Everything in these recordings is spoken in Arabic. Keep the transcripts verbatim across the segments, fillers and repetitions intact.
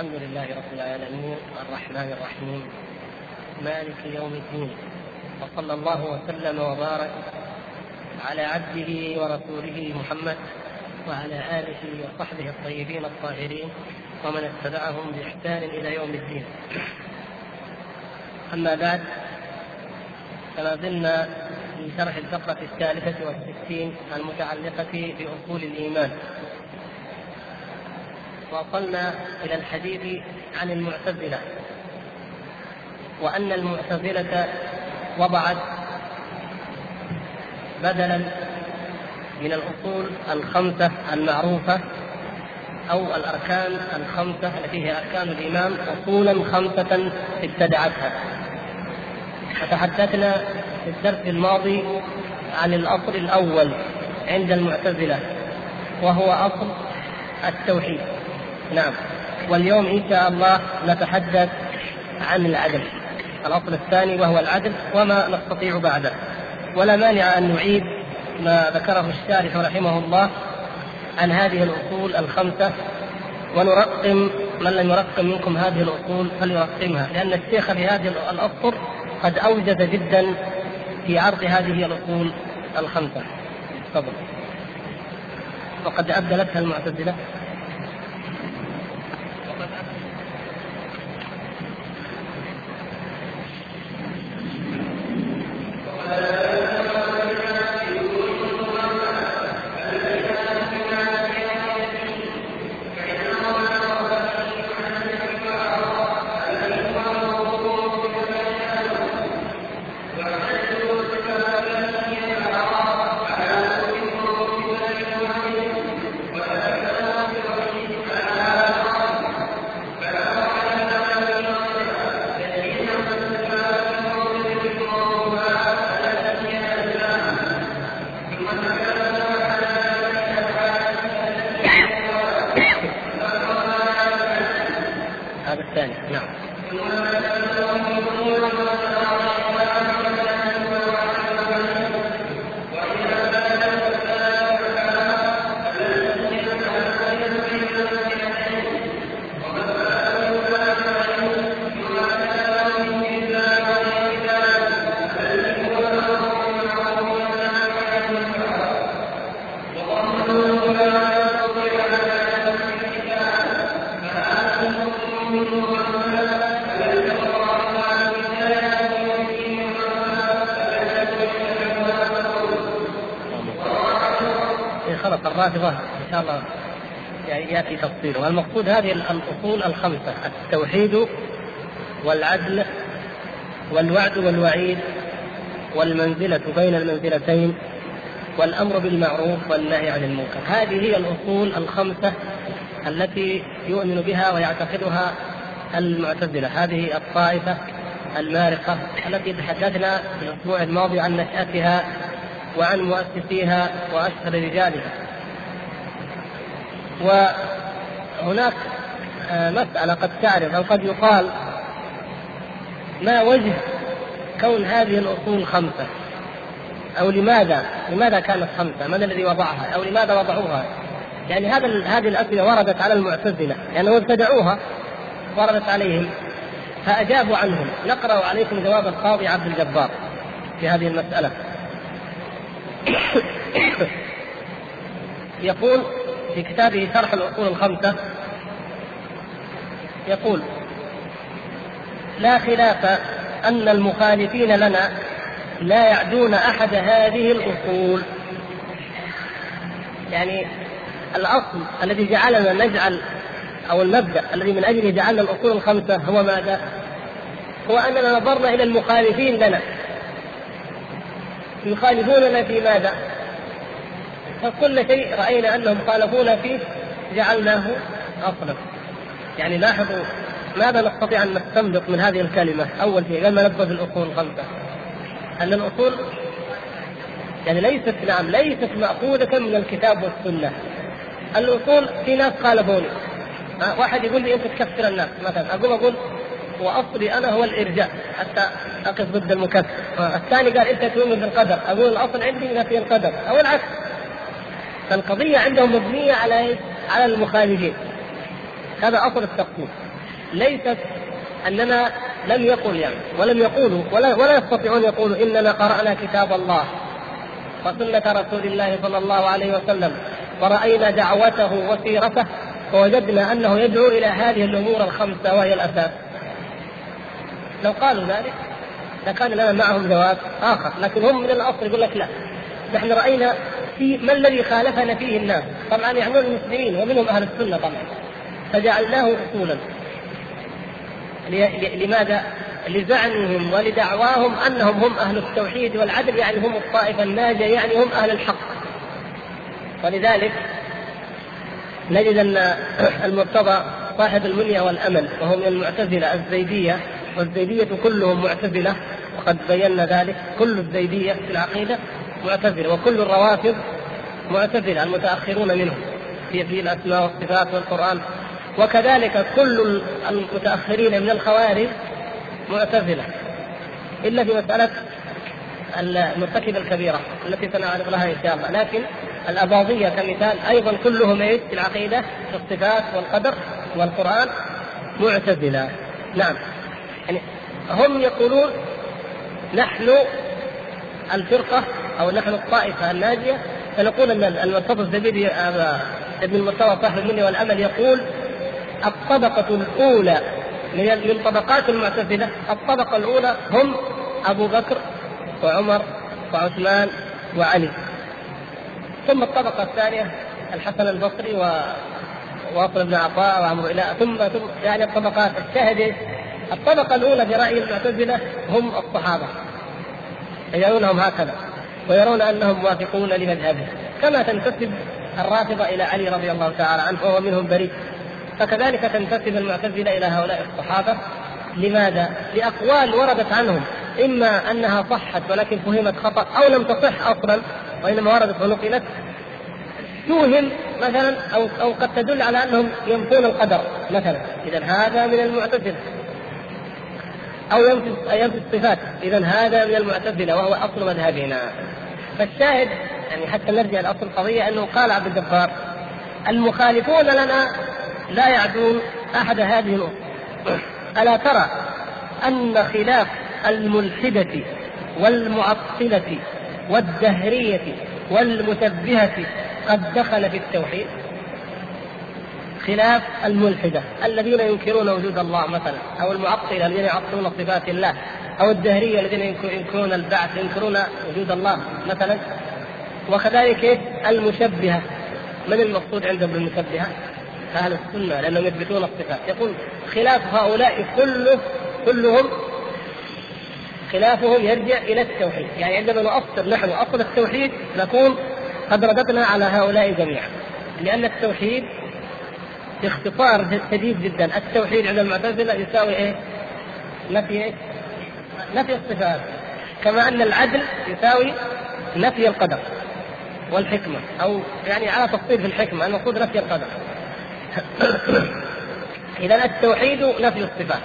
الحمد لله رب العالمين الرحمن الرحيم مالك يوم الدين، وصلى الله وسلم وبارك على عبده ورسوله محمد وعلى آله وصحبه الطيبين الطاهرين ومن اتبعهم بإحسان إلى يوم الدين. أما بعد، فما زلنا في شرح الفقرة الثالثة والستين المتعلقة بأصول الإيمان، وصلنا إلى الحديث عن المعتزلة، وأن المعتزلة وضعت بدلا من الأصول الخمسة المعروفة أو الأركان الخمسة التي هي أركان الإيمان أصولا خمسة ابتدعتها. وتحدثنا في الدرس الماضي عن الأصل الأول عند المعتزلة، وهو أصل التوحيد. نعم، واليوم إن شاء الله نتحدث عن العدل، الأصل الثاني وهو العدل وما نستطيع بعده، ولا مانع أن نعيد ما ذكره الشارح رحمه الله عن هذه الأصول الخمسة، ونرقم من لم يرقم منكم هذه الأصول فليرقمها، لأن الشيخ في هذه الأسطر قد أوجز جدا في عرض هذه الأصول الخمسة. تفضل. وقد أبدلتها المعتزلة. إن شاء الله يأتي تفصيله. المقصود هذه الأصول الخمسة: التوحيد، والعدل، والوعد والوعيد، والمنزلة بين المنزلتين، والأمر بالمعروف والنهي عن المنكر. هذه هي الأصول الخمسة التي يؤمن بها ويعتقدها المعتزلة، هذه الطائفة المارقة التي تحدثنا في الأسبوع الماضي عن نشأتها وعن مؤسسيها وأشهر رجالها. وهناك مسألة قد تعرف أو قد يقال: ما وجه كون هذه الأصول خمسة؟ أو لماذا لماذا كانت خمسة؟ من الذي وضعها؟ أو لماذا وضعوها؟ يعني هذا هذه الأسئلة وردت على المعتزلة، يعني ابتدعوها، وردت عليهم فأجابوا عنهم. نقرأ عليكم جواب القاضي عبد الجبار في هذه المسألة. يقول في كتابه شرح الأصول الخمسة، يقول: لا خلاف أن المخالفين لنا لا يعدون أحد هذه الأصول. يعني الأصل الذي جعلنا نجعل أو المبدأ الذي من أجله جعلنا الأصول الخمسة هو ماذا؟ هو أننا نظرنا إلى المخالفين لنا، يخالفوننا في ماذا؟ فكل شيء رأينا أنهم خالفونا فيه جعلناه أصلا. يعني لاحظوا ماذا نستطيع أن نستنبط من هذه الكلمة. أول شيء لما نبذ الأصول الخمسة أن الأصول يعني ليست نعم ليست مأخوذة من الكتاب والسنة. الأصول في ناس خالفوني، واحد يقول لي أنت تكفر الناس مثلا، أقول أقول وأصلي أنا هو الإرجاء حتى أقف ضد المكفر. الثاني قال أنت تؤمن بالقدر، أقول الأصل عندي إذا في القدر أو العكس. فالقضية عندهم مبنية على على المخالفين، هذا أصل التقسيم. ليست أننا لم يقل يعني ولم يقولوا ولا, ولا يستطيعون يقولوا إننا قرأنا كتاب الله وسنة رسول الله صلى الله عليه وسلم ورأينا دعوته وسيرته فوجدنا أنه يدعو إلى هذه الأمور الخمسة وهي الأساس. لو قالوا ذلك لكان لنا معهم جواب آخر، لكن هم من الأصل يقول لك لا، نحن رأينا في ما الذي خالفنا فيه الناس، طبعا يعنون المسلمين ومنهم أهل السنة طبعا، فجعلناه أصولا. لماذا؟ لزعمهم ولدعواهم أنهم هم أهل التوحيد والعدل، يعني هم الطائفة الناجية، يعني هم أهل الحق. ولذلك نجد أن المرتضى صاحب المنية والأمل وهم المعتزلة الزيدية، والزيدية كلهم معتزلة وقد بينا ذلك، كل الزيدية في العقيدة معتزلة وكل الروافض معتزلة المتأخرون منهم في الأسماء والصفات والقرآن، وكذلك كل المتأخرين من الخوارج معتزلة إلا في مسألة المرتكبة الكبيرة التي سنعرض لها إن شاء الله. لكن الأباضية كمثال أيضا كلهم إيه في العقيدة في الصفات والقدر والقرآن معتزلة. نعم، يعني هم يقولون نحن الفرقة أو نحن الطائفة الناجية. فنقول أن المرتضى الزبيدي ابن المرتضى صاحب المنية والأمل يقول الطبقة الأولى من طبقات المعتزلة، الطبقة الأولى هم أبو بكر وعمر وعثمان وعلي، ثم الطبقة الثانية الحسن البصري وواصل بن عطاء وعمرو إلى ثم ثم يعني الطبقات الشاهدة. الطبقة الأولى في رأي المعتزلة هم الصحابة، يرونهم هكذا ويرون أنهم موافقون لمذهبهم، كما تنتسب الرافضة إلى علي رضي الله تعالى عنه وهو منهم بريء، فكذلك تنتسب المعتزلة إلى هؤلاء الصحابة. لماذا؟ لأقوال وردت عنهم، إما أنها صحت ولكن فهمت خطأ أو لم تصح أصلا وإنما وردت ونقلت، توهم مثلا أو, أو قد تدل على أنهم ينفون القدر مثلا، إذن هذا من المعتزلة، أو ينفي الصفات، إذن هذا من المعتزلة وهو أصل مذهبنا. فالشاهد يعني حتى نرجع لأصل القضية أنه قال عبد الجبار المخالفون لنا لا يعدون أحد هذه الأمور. ألا ترى أن خلاف الملحدة والمعطلة والدهرية والمشبهة قد دخل في التوحيد؟ خلاف الملحدة الذين ينكرون وجود الله مثلا، أو المعطلة الذين يعطلون صفات الله، أو الدهرية الذين ينكرون البعث ينكرون وجود الله مثلا، وكذلك المشبهة. من المقصود عندهم بالمشبهة؟ أهل السنة، لأنهم يثبتون الصفات. يقول خلاف هؤلاء كله كلهم خلافهم يرجع إلى التوحيد، يعني عندما نؤصل نحن أصل التوحيد نكون قد رددنا على هؤلاء جميعا، لأن التوحيد اختصار شديد جدا. التوحيد عند المعتزلة يساوي إيه؟ نفي إيه؟ نفي الصفات، كما أن العدل يساوي نفي القدر والحكمة، أو يعني على تفصيل في الحكمة المقصود نفي القدر. إذا التوحيد نفي الصفات،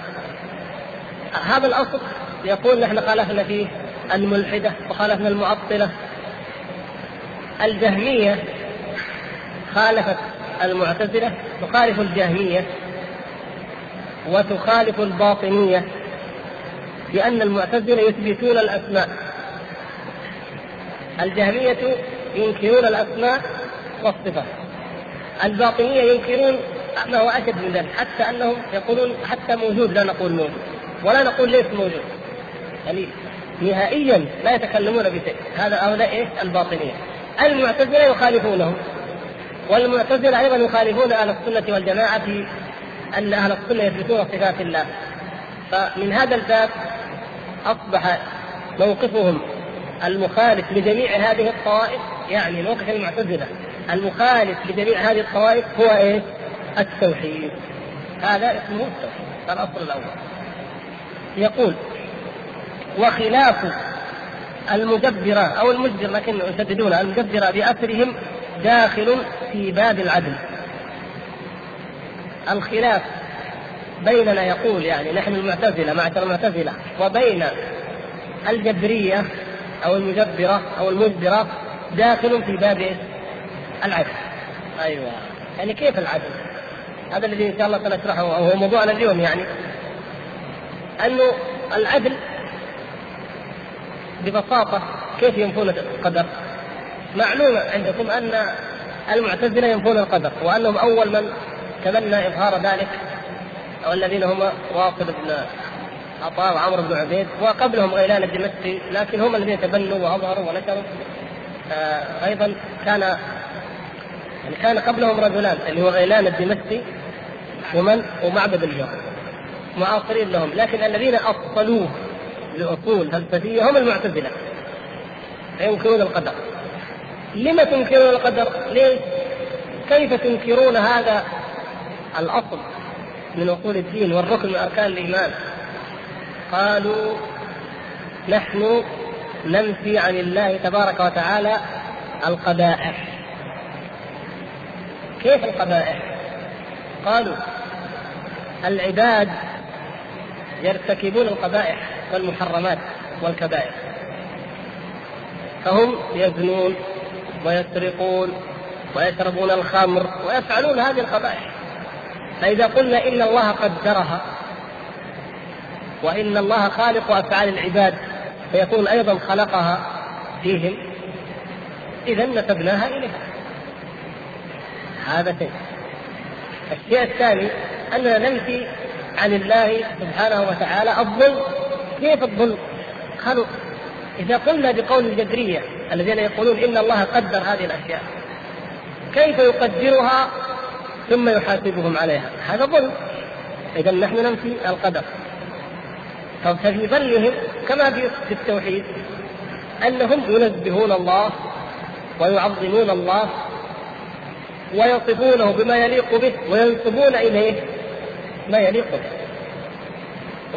هذا الأصل يقول نحن خالفنا فيه الملحدة وخالفنا المعطلة. الجهمية خالفت المعتزلة، تخالف الجهمية وتخالف الباطنية، لأن المعتزلة يثبتون الأسماء، الجهمية ينكرون الأسماء والصفات، الباطنية ينكرون ما هو أشد من ذلك، حتى أنهم يقولون حتى موجود لا نقول موجود ولا نقول ليس موجود، يعني نهائيا لا يتكلمون بشيء. هذا هؤلاء إيه؟ الباطنية. المعتزلة يخالفونهم، والمعتزلة أيضا يخالفون أهل السنة والجماعة في أن أهل السنة يثبتون صفات الله. فمن هذا الباب أصبح موقفهم المخالف لجميع هذه الطوائف، يعني موقف المعتزلة المخالف لجميع هذه الطوائف هو إيه؟ التوحيد. هذا اسمه التوحيد، الأصل الأول. يقول وخلاف المجبرة أو المجبر لكن يشددون المجبرة بأثرهم داخل في باب العدل. الخلاف بيننا يقول يعني نحن المعتزلة معتر المعتزلة وبين الجبرية أو المجبرة أو المجبرة داخل في باب العدل. أيوة، يعني كيف العدل؟ هذا الذي إن شاء الله سنشرحه وهو موضوعنا اليوم، يعني أنه العدل ببساطة كيف ينفون القدر. معلومة عندكم أن المعتزلة ينفون القدر، وأنهم أول من تبنى إظهار ذلك، أو الذين هم واصل بن عطاء وعمرو بن عبيد، وقبلهم غيلان الدمشقي، لكن هم الذين تبنوا وأظهروا ونشروا. آه أيضا كان يعني كان قبلهم رجلان اللي هو غيلان الدمشقي ومن ومعبد الجاحظ، معاصرين لهم، لكن الذين أصلوه لأصول فلسفية هم المعتزلة، ينكرون القدر. لما تنكرون القدر؟ ليه؟ كيف تنكرون هذا الأصل من أصول الدين والركن من أركان الإيمان؟ قالوا نحن ننفي عن الله تبارك وتعالى القبائح. كيف القبائح؟ قالوا العباد يرتكبون القبائح والمحرمات والكبائر، فهم يزنون ويسرقون ويشربون الخمر ويفعلون هذه القبائح. فإذا قلنا إن الله قدرها وإن الله خالق أفعال العباد فيكون أيضا خلقها فيهم، إذا نسبناها إليه. هذا شيء. الشيء الثاني أننا ننفي عن الله سبحانه وتعالى الظلم. كيف الظلم؟ قالوا إذا قلنا بقول الجبرية الذين يقولون إن الله قدر هذه الأشياء، كيف يقدرها ثم يحاسبهم عليها؟ هذا ظلم. إذا نحن ننفي القدر. ففي ظنهم كما في التوحيد أنهم ينزهون الله ويعظمون الله ويصفونه بما يليق به وينسبون إليه ما يليق به.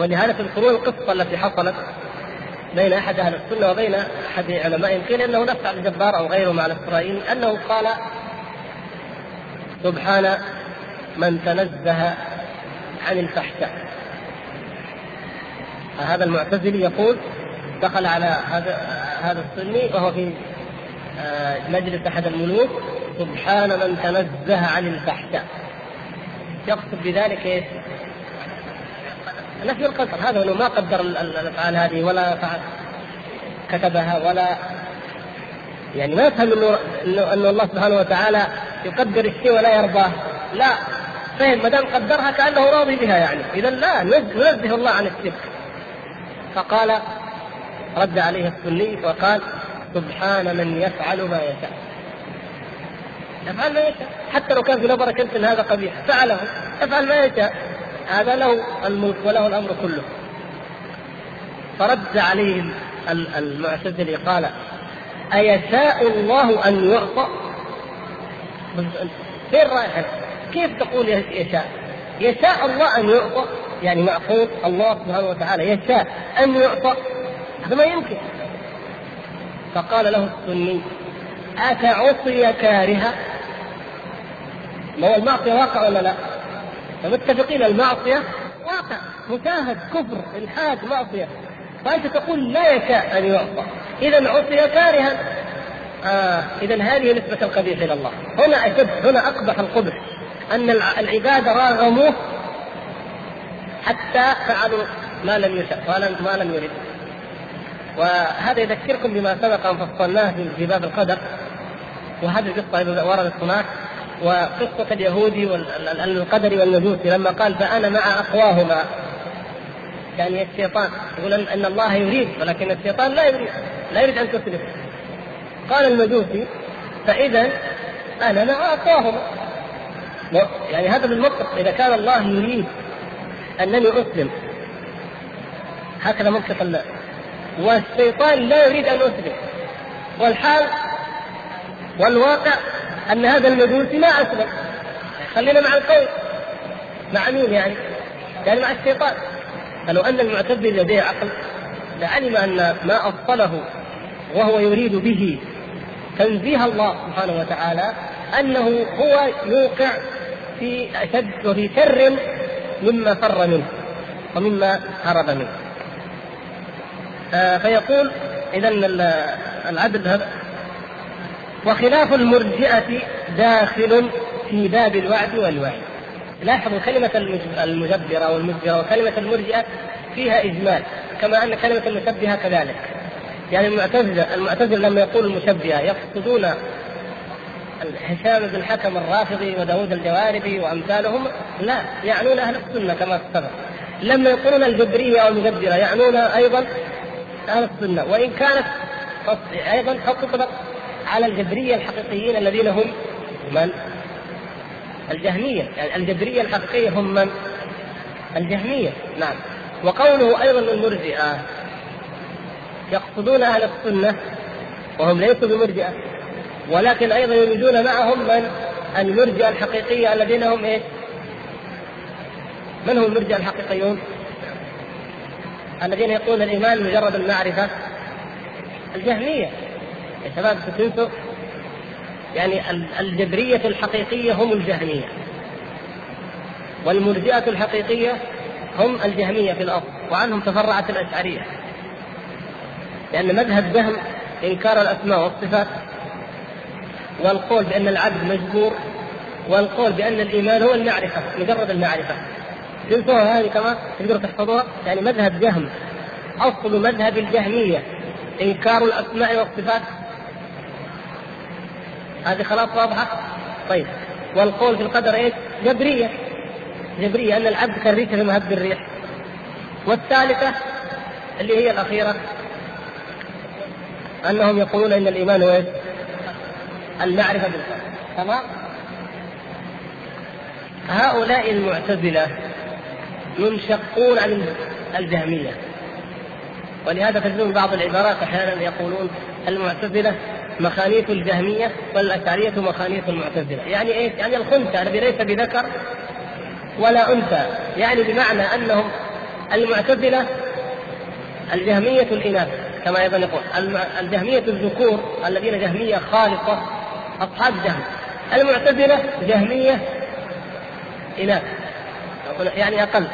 ولهذا في القرون القصة التي حصلت بين أحد أهل السنة وبين أحد علمائهم، قيل أنه نفس عبد الجبار أو غيره مع الإسرائيليين، أنه قال سبحان من تنزه عن الفحشاء. هذا المعتزلي يقول دخل على هذا هذا السني وهو في مجلس أحد الملوك، سبحان من تنزه عن الفحشاء، يقصد بذلك إيه؟ نفي القدر. هذا أنه ما قدر الأفعال هذه ولا فعل كتبها، ولا يعني ما يفهم أنه أن الله سبحانه وتعالى يقدر الشيء ولا يرضاه، لا فهم ما دام قدرها كأنه راضي بها، يعني إذا لا ننزه الله عن الشرك. فقال رد عليه السني وقال سبحان من يفعل ما يشاء. يفعل ما يشاء حتى لو كان في نظر كنت هذا قبيح، فعله، يفعل ما يشاء، هذا له الملك وله الأمر كله. فرد عليهم المعتزلي قال أيشاء الله أن يعطى؟ فين رايح؟ كيف تقول يشاء؟ يشاء الله أن يعطى، يعني معقول الله سبحانه وتعالى يشاء أن يعطى؟ هذا ما يمكن. فقال له السني أتعطي كارها؟ ما هو المعطي واقع ولا لا؟ فمتفقين المعصية واقع مشاهد، كفر، الحاد، معصية، فأنت تقول لا يشاء أن يعطى، إذا عصي كارها. آه إذا هذه نسبة القبيح إلى الله. هنا أشد، هنا أقبح القبح، أن العباد راغموه حتى فعلوا ما لم يشاء وما لم يرد. وهذا يذكركم بما سبق أن فصلناه في باب القدر، وهذه القصة وردت هناك، وقصة اليهودي والقدري والمجوسي لما قال فأنا مع أخواهما، يعني الشيطان يقول أن الله يريد ولكن الشيطان لا يريد، لا يريد أن تسلم. قال المجوسي فإذا أنا مع أخواهما، يعني هذا بالمنطق، إذا كان الله يريد أنني أسلم هكذا منطق الله، والشيطان لا يريد أن أسلم، والحال والواقع أن هذا المجوسي ما أسلم، خلينا مع القول، مع مين يعني؟ يعني مع الشيطان. فلو أن المعتزل لديه عقل لعلم أن ما أبطله وهو يريد به تنزيه الله سبحانه وتعالى أنه هو يوقع في أشد وفي شر مما فر منه ومما هرب منه. فيقول إذا العبد هذا. وخلاف المرجئة داخل في باب الوعد والوعيد. لاحظوا كلمة المجبرة والمزجرة وكلمة المرجئة فيها إجمال، كما أن كلمة المشبهة كذلك. يعني المعتزلة المعتزلة لما يقول المشبهة يقصدون هشام بن حكم الرافضي وداود الجواربي وأمثالهم، لا، يعنون أهل السنة كما سبق. لما يقولون الجبرية أو المجبرة يعنون أيضا أهل السنة، وإن كانت أيضا تطبق على الجبرية الحقيقيين الذين هم من؟ الجهمية. يعني الجبرية الحقيقية هم من؟ الجهمية، نعم. وقوله أيضا المرجئة يقصدون أهل السنة وهم ليسوا بمرجئة، ولكن أيضا يوجدون معهم من؟ المرجئة الحقيقية الذين هم إيه؟ من هم المرجئة الحقيقيون؟ الذين يقولون الإيمان مجرد المعرفة، الجهمية. يا شباب تنسوا، يعني الجبرية الحقيقية هم الجهمية، والمرجئة الحقيقية هم الجهمية في الأصل، وعنهم تفرعت الأشعرية، لأن مذهب جهم إنكار الأسماء والصفات، والقول بأن العبد مجبور، والقول بأن الإيمان هو المعرفة مجرد المعرفة. تنسوها هذه كما تقدروا تحفظوها. يعني مذهب جهم، أصل مذهب الجهمية إنكار الأسماء والصفات، هذه خلاص واضحة. طيب، والقول في القدر إيه؟ جبرية، جبرية أن العبد كالريشة في مهب الريح. والثالثة اللي هي الأخيرة أنهم يقولون أن الإيمان هو المعرفة بالقلب، تمام؟ هؤلاء المعتزلة ينشقون عن الجهمية، ولهذا تجدون بعض العبارات أحيانا يقولون المعتزلة مخانيث الجهمية والأشعرية مخانيث المعتزلة. يعني إيه؟ يعني الخنثى الذي ليس بذكر ولا أنثى، يعني بمعنى أنهم المعتزلة الجهمية الإناث، كما أيضا يقول الجهمية الذكور الذين جهمية خالصة أصحاب جهم، المعتزلة جهمية إناث يعني أقل،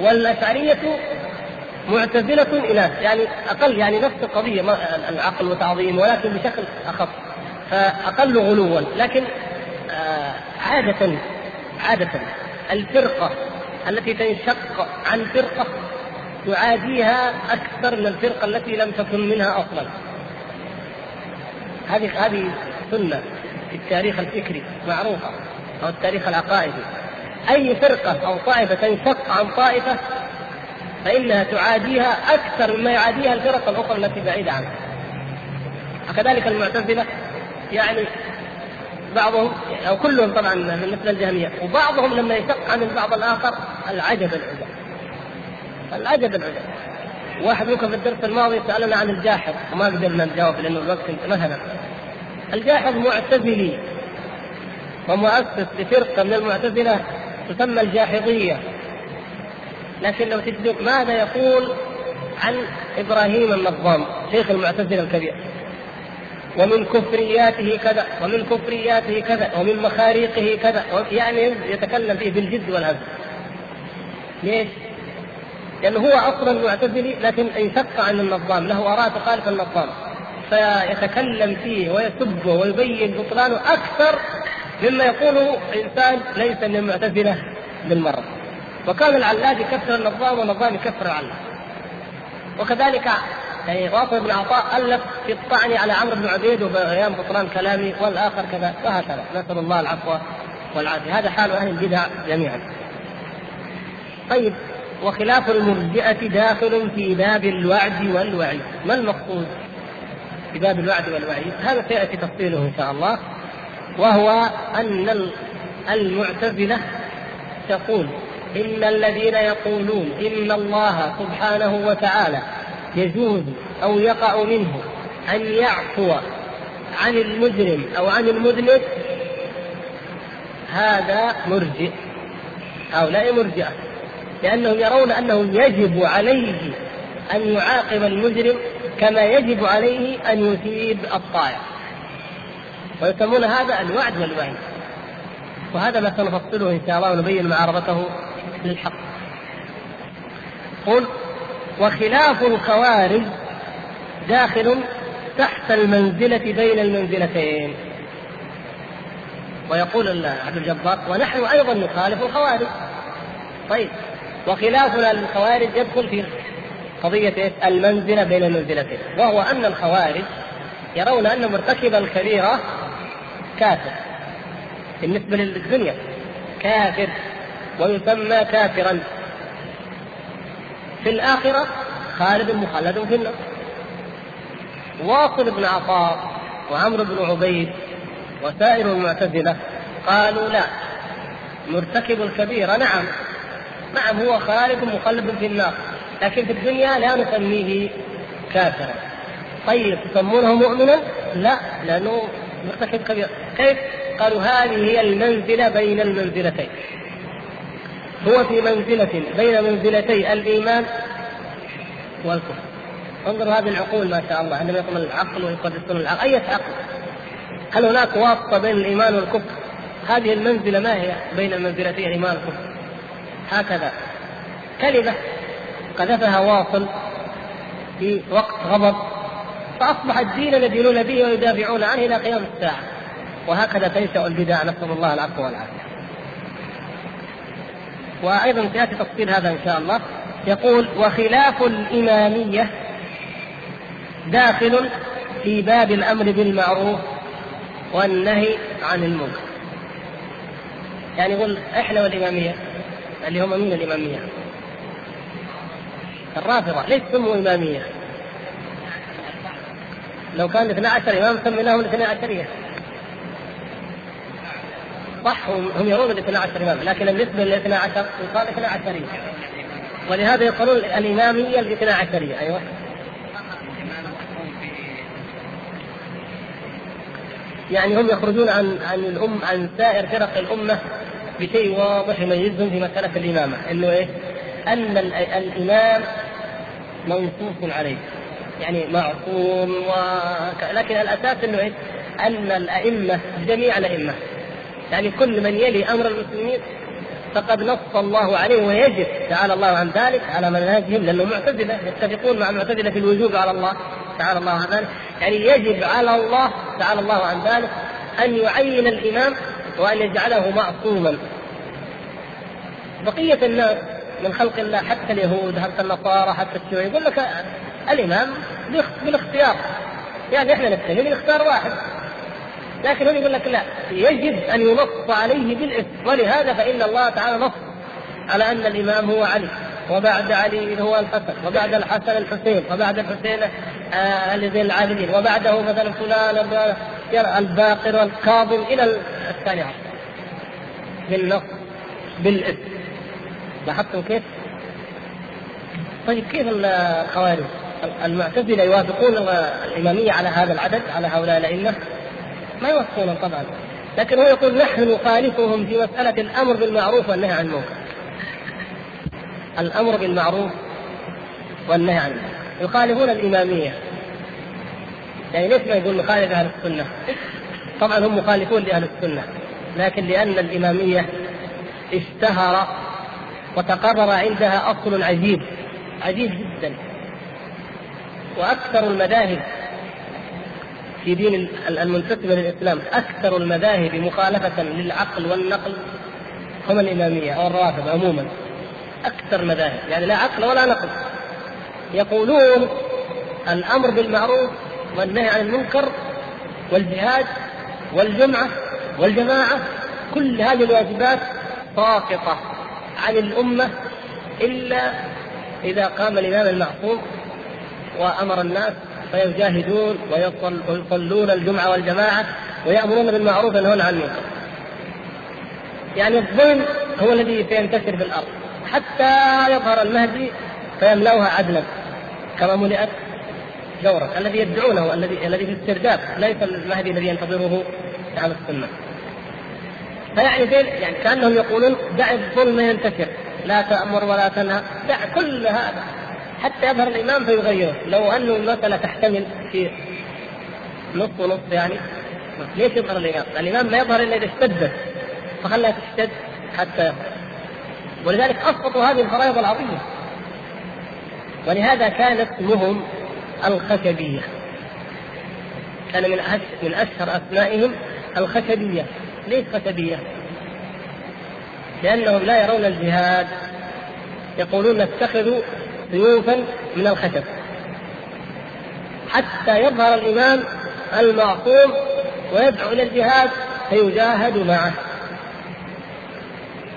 والأشعرية معتزلة إناث يعني أقل، يعني نفس القضية العقل وتعظيم ولكن بشكل أخف، فأقل غلوا. لكن عادة عادة الفرقة التي تنشق عن فرقة تعاديها أكثر من الفرقة التي لم تكن منها أصلا. هذه هذه سنة في التاريخ الفكري معروفة، أو التاريخ العقائدي، أي فرقة أو طائفة تنشق عن طائفة فإنها تعاديها أكثر مما يعاديها الفرق الأخرى التي بعيدة عنها. وكذلك المعتزلة، يعني بعضهم أو كلهم طبعا مثل الجهمية، وبعضهم لما يشق عن البعض الآخر العجب العجب العجب العجب. واحد منكم في الدرس الماضي سألنا عن الجاحظ وما قدرنا نجاوب لأنه الوقت انتهى. الجاحظ معتزلي ومؤسس لفرقة من المعتزلة تسمى الجاحظية، لكن لو تجدوا ماذا يقول عن إبراهيم النظام شيخ المعتزلة الكبير، ومن كفرياته كذا ومن كفرياته كذا ومن مخاريقه كذا، يعني يتكلم فيه بالجد والهزل. ليش؟ لأنه هو أصلا معتزلي لكن انشق عن النظام، له آراء تخالف النظام، فيتكلم فيه ويسبه ويبين بطلانه أكثر مما يقوله إنسان ليس من المعتزلة بالمرة. وكان العلاج يكفر النظام والنظام يكفر العلاج. وكذلك يعني واصل بن عطاء ألف في الطعن على عمرو بن عبيد وبيان بطلان كلامي، والآخر كذا وهكذا، نسأل الله العفو والعافية. هذا حال أهل البدع جميعا. طيب، وخلاف المرجئة داخل في باب الوعد والوعيد. ما المقصود في باب الوعد والوعيد؟ هذا سيأتي تفصيله إن شاء الله، وهو أن المعتزلة تقول إن الذين يقولون إن الله سبحانه وتعالى يجوز أو يقع منه أن يعفو عن المجرم أو عن المذنب، هذا مرجئ. هؤلاء مرجئة لأنهم يرون أنه يجب عليه أن يعاقب المجرم كما يجب عليه أن يثيب الطائع، ويسمون هذا الوعد والوعيد. وهذا ما سنفصله إن شاء الله ونبين معارضته للحق. قل: وخلاف الخوارج داخل تحت المنزلة بين المنزلتين. ويقول عبد الجبار ونحن أيضا نخالف الخوارج. طيب وخلافنا للخوارج يدخل في قضية المنزلة بين المنزلتين، وهو أن الخوارج يرون أن مرتكب الكبيرة كافر بالنسبة للدنيا، كافر ويسمى كافرا في الآخرة خالد مخلد في النار. واصل بن عطاء وعمرو بن عبيد وسائر المعتزلة قالوا لا، مرتكب الكبيرة نعم نعم هو خالد مخلد في النار، لكن في الدنيا لا نسميه كافرا. طيب تسمونه مؤمنا؟ لا، لأنه مرتكب كبير. كيف؟ قالوا هذه هي المنزلة بين المنزلتين، هو في منزلة بين منزلتي الإيمان والكفر. انظروا هذه العقول ما شاء الله، عندما يقوم العقل ويقدسون العقل، أي عقل؟ هل هناك واسطة بين الإيمان والكفر؟ هذه المنزلة ما هي بين منزلتي الإيمان والكفر؟ هكذا كلمة قذفها واصل في وقت غضب فأصبح الدين الذي يدينون به ويدافعون عنه إلى قيام الساعة، وهكذا تنشأ البدع، نسأل الله العفو والعافية. وأيضا سيأتي تفصيل هذا إن شاء الله. يقول وخلاف الإمامية داخل في باب الأمر بالمعروف والنهي عن المنكر. يعني يقول إحنا والإمامية اللي هم من الإمامية الرافضة ليش سموا إمامية؟ لو كان اثنا عشر إمام سميناهم اثنا عشر، صح هم يرون اثنا عشر إمام، لكن بالنسبة للاثنا عشر يقال اثنا عشر، ولهذا يقولون الإمامية الاثنا عشرية. أيوة. يعني هم يخرجون عن عن الأم عن سائر فرق الأمة بشيء واضح يميزهم في مسألة الإمامة، إنه إيه؟ أن الإمام منصوص عليه، يعني معصوم و... لكن الأساس إنه إيه؟ أن الأئمة جميع الأئمة، يعني كل من يلي أمر المسلمين فقد نص الله عليه، ويجب تعالى الله عن ذلك على منهجهم، لأنه معتزلة يتفقون مع المعتزلة في الوجوب على الله تعالى الله عن ذلك، يعني يجب على الله تعالى الله عن ذلك أن يعين الإمام وأن يجعله معصوما. بقية الناس من خلق الله حتى اليهود حتى النصارى حتى الشيوعي يقول لك الإمام بالاختيار، يعني إحنا نتكلم الاختيار واحد، لكن هم يقول لك لا، يجب أن ينص عليه بالإثم، ولهذا فإن الله تعالى نص على أن الإمام هو علي، وبعد علي هو الحسن، وبعد الحسن الحسين، وبعد الحسين آل زين العابدين، وبعده مثلا فلان الباقر والكاظم إلى الثاني عشر، بالنص بالإثم. لاحظتم كيف؟ طيب كيف الخوارج المعتزلة يوافقون الإمامية على هذا العدد، على هؤلاء الأئمة؟ ما يوافقون طبعا، لكن هو يقول نحن نخالفهم في مسألة الأمر بالمعروف والنهي عن المنكر. الأمر بالمعروف والنهي عن المنكر يخالفون الإمامية، يعني ليش ما يقول مخالف أهل السنة؟ طبعا هم مخالفون لأهل السنة، لكن لأن الإمامية اشتهر وتقرر عندها أصل عجيب عجيب جدا، وأكثر المذاهب في دين المنتسبة للإسلام أكثر المذاهب مخالفة للعقل والنقل هم الإمامية أو الرافضة عموما، أكثر مذاهب يعني لا عقل ولا نقل، يقولون الأمر بالمعروف والنهي عن المنكر والجهاد والجمعة والجماعة كل هذه الواجبات ساقطة عن الأمة إلا إذا قام الإمام المعصوم وأمر الناس فيجاهدون ويصلون الجمعة والجماعة ويأمرون بالمعروف وينهون عن المنكر. يعني الظلم هو الذي سينتشر في الأرض حتى يظهر المهدي فيملؤها عدلا كما ملئت جورا، الذي يدعونه الذي الذي في الاسترداد، ليس المهدي الذي ينتظره على السنة. فيعني يعني كأنهم يقولون دع الظلم ينتشر، لا تأمر ولا تنهى، دع كل هذا حتى يظهر الإمام فيغيره. لو أنه المسألة تحتمل في نص ونص، يعني ليش يظهر الإمام؟ الإمام ما يظهر إلا إذا اشتدت، فخلها تشتد حتى يظهر، ولذلك أسقطوا هذه الفرائض العظيمة، ولهذا كان اسمهم الخشبية، كان من أشهر أسمائهم الخشبية، ليه الختبية؟ لأنهم لا يرون الجهاد، يقولون اتخذوا سيوفا من الختم حتى يظهر الإمام المعصوم ويدعو إلى الجهاد فيجاهد معه.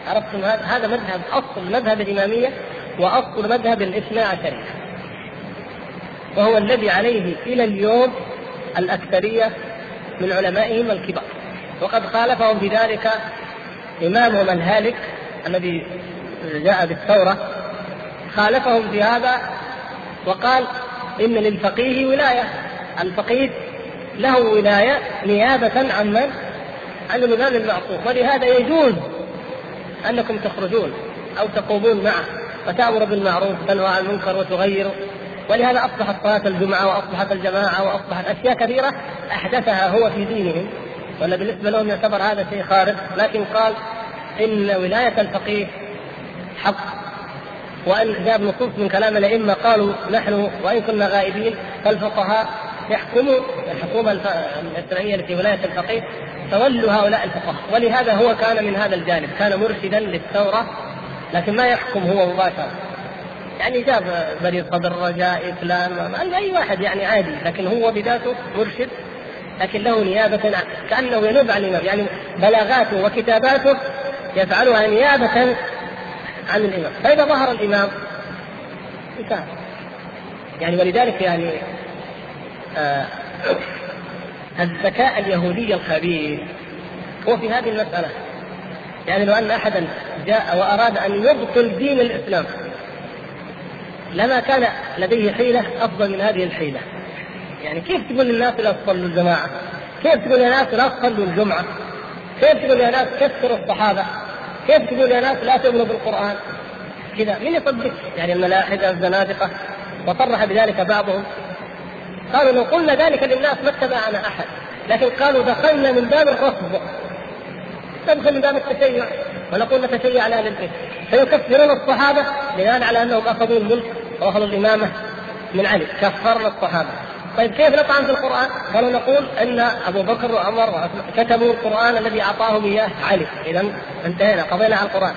عرفتم؟ هذا مذهب، أصل مذهب الإمامية وأصل مذهب الاثنى عشر، وهو الذي عليه إلى اليوم الأكثرية من علمائهم الكبار، وقد خالفهم في ذلك إمامهم الهالك الذي جاء بالثورة، خالفهم في هذا وقال إن للفقيه ولاية، الفقيه له ولاية نيابة عن من؟ عن الإمام المعصوم، ولهذا يجوز أنكم تخرجون أو تقومون معه وتأمر بالمعروف وتنهى عن المنكر وتغيره، ولهذا أصبحت صلاة الجمعة وأصبحت الجماعة وأصبحت أشياء كثيرة أحدثها هو في دينهم، ولا بالنسبة لهم يعتبر هذا شيء خارج، لكن قال إن ولاية الفقيه حق، وأن جاب نصوص من كلام الأئمة قالوا نحن وإن كنا غائبين فالفقهاء يحكموا الحكومة الشرعية التي ولاية الفقيه، تولوا هؤلاء الفقهاء، ولهذا هو كان من هذا الجانب، كان مرشدا للثورة لكن ما يحكم هو مباشرة، يعني جاب بريد صدر رجاء فلان أي واحد يعني عادي، لكن هو بذاته مرشد، لكن له نيابة كأنه ينوب عن الإمام، يعني بلاغاته وكتاباته يفعلها نيابة عن الإمام، فإذا ظهر الإمام كان يعني، ولذلك يعني آه الذكاء اليهودي الخبير هو في هذه المسألة، يعني لو أن أحدا جاء وأراد أن يبطل دين الإسلام لما كان لديه حيلة أفضل من هذه الحيلة، يعني كيف تقول للناس لا تصلوا الجماعة؟ كيف تقول للناس لا تصلوا الجمعة؟ كيف تقول للناس كثروا الصحابة؟ كيف تقول للناس لا تؤمنوا بالقرآن؟ كذا من يصدق؟ يعني الملاحدة الزنادقة، وصرح بذلك بعضهم، قالوا لو قلنا ذلك للناس ما اتبعنا أحد، لكن قالوا دخلنا من باب الرفض، ندخل من باب التشيع ونقول نتشيع على هذا الشيء، فيكفرون الصحابة بناء على أنهم أخذوا الملك وأخذوا الإمامة من علي، كفرنا الصحابة. طيب كيف نطعن في القرآن؟ قالوا نقول أن أبو بكر وعمر كتبوا القرآن الذي أعطاهم إياه علي، إذا انتهينا قضينا على القرآن.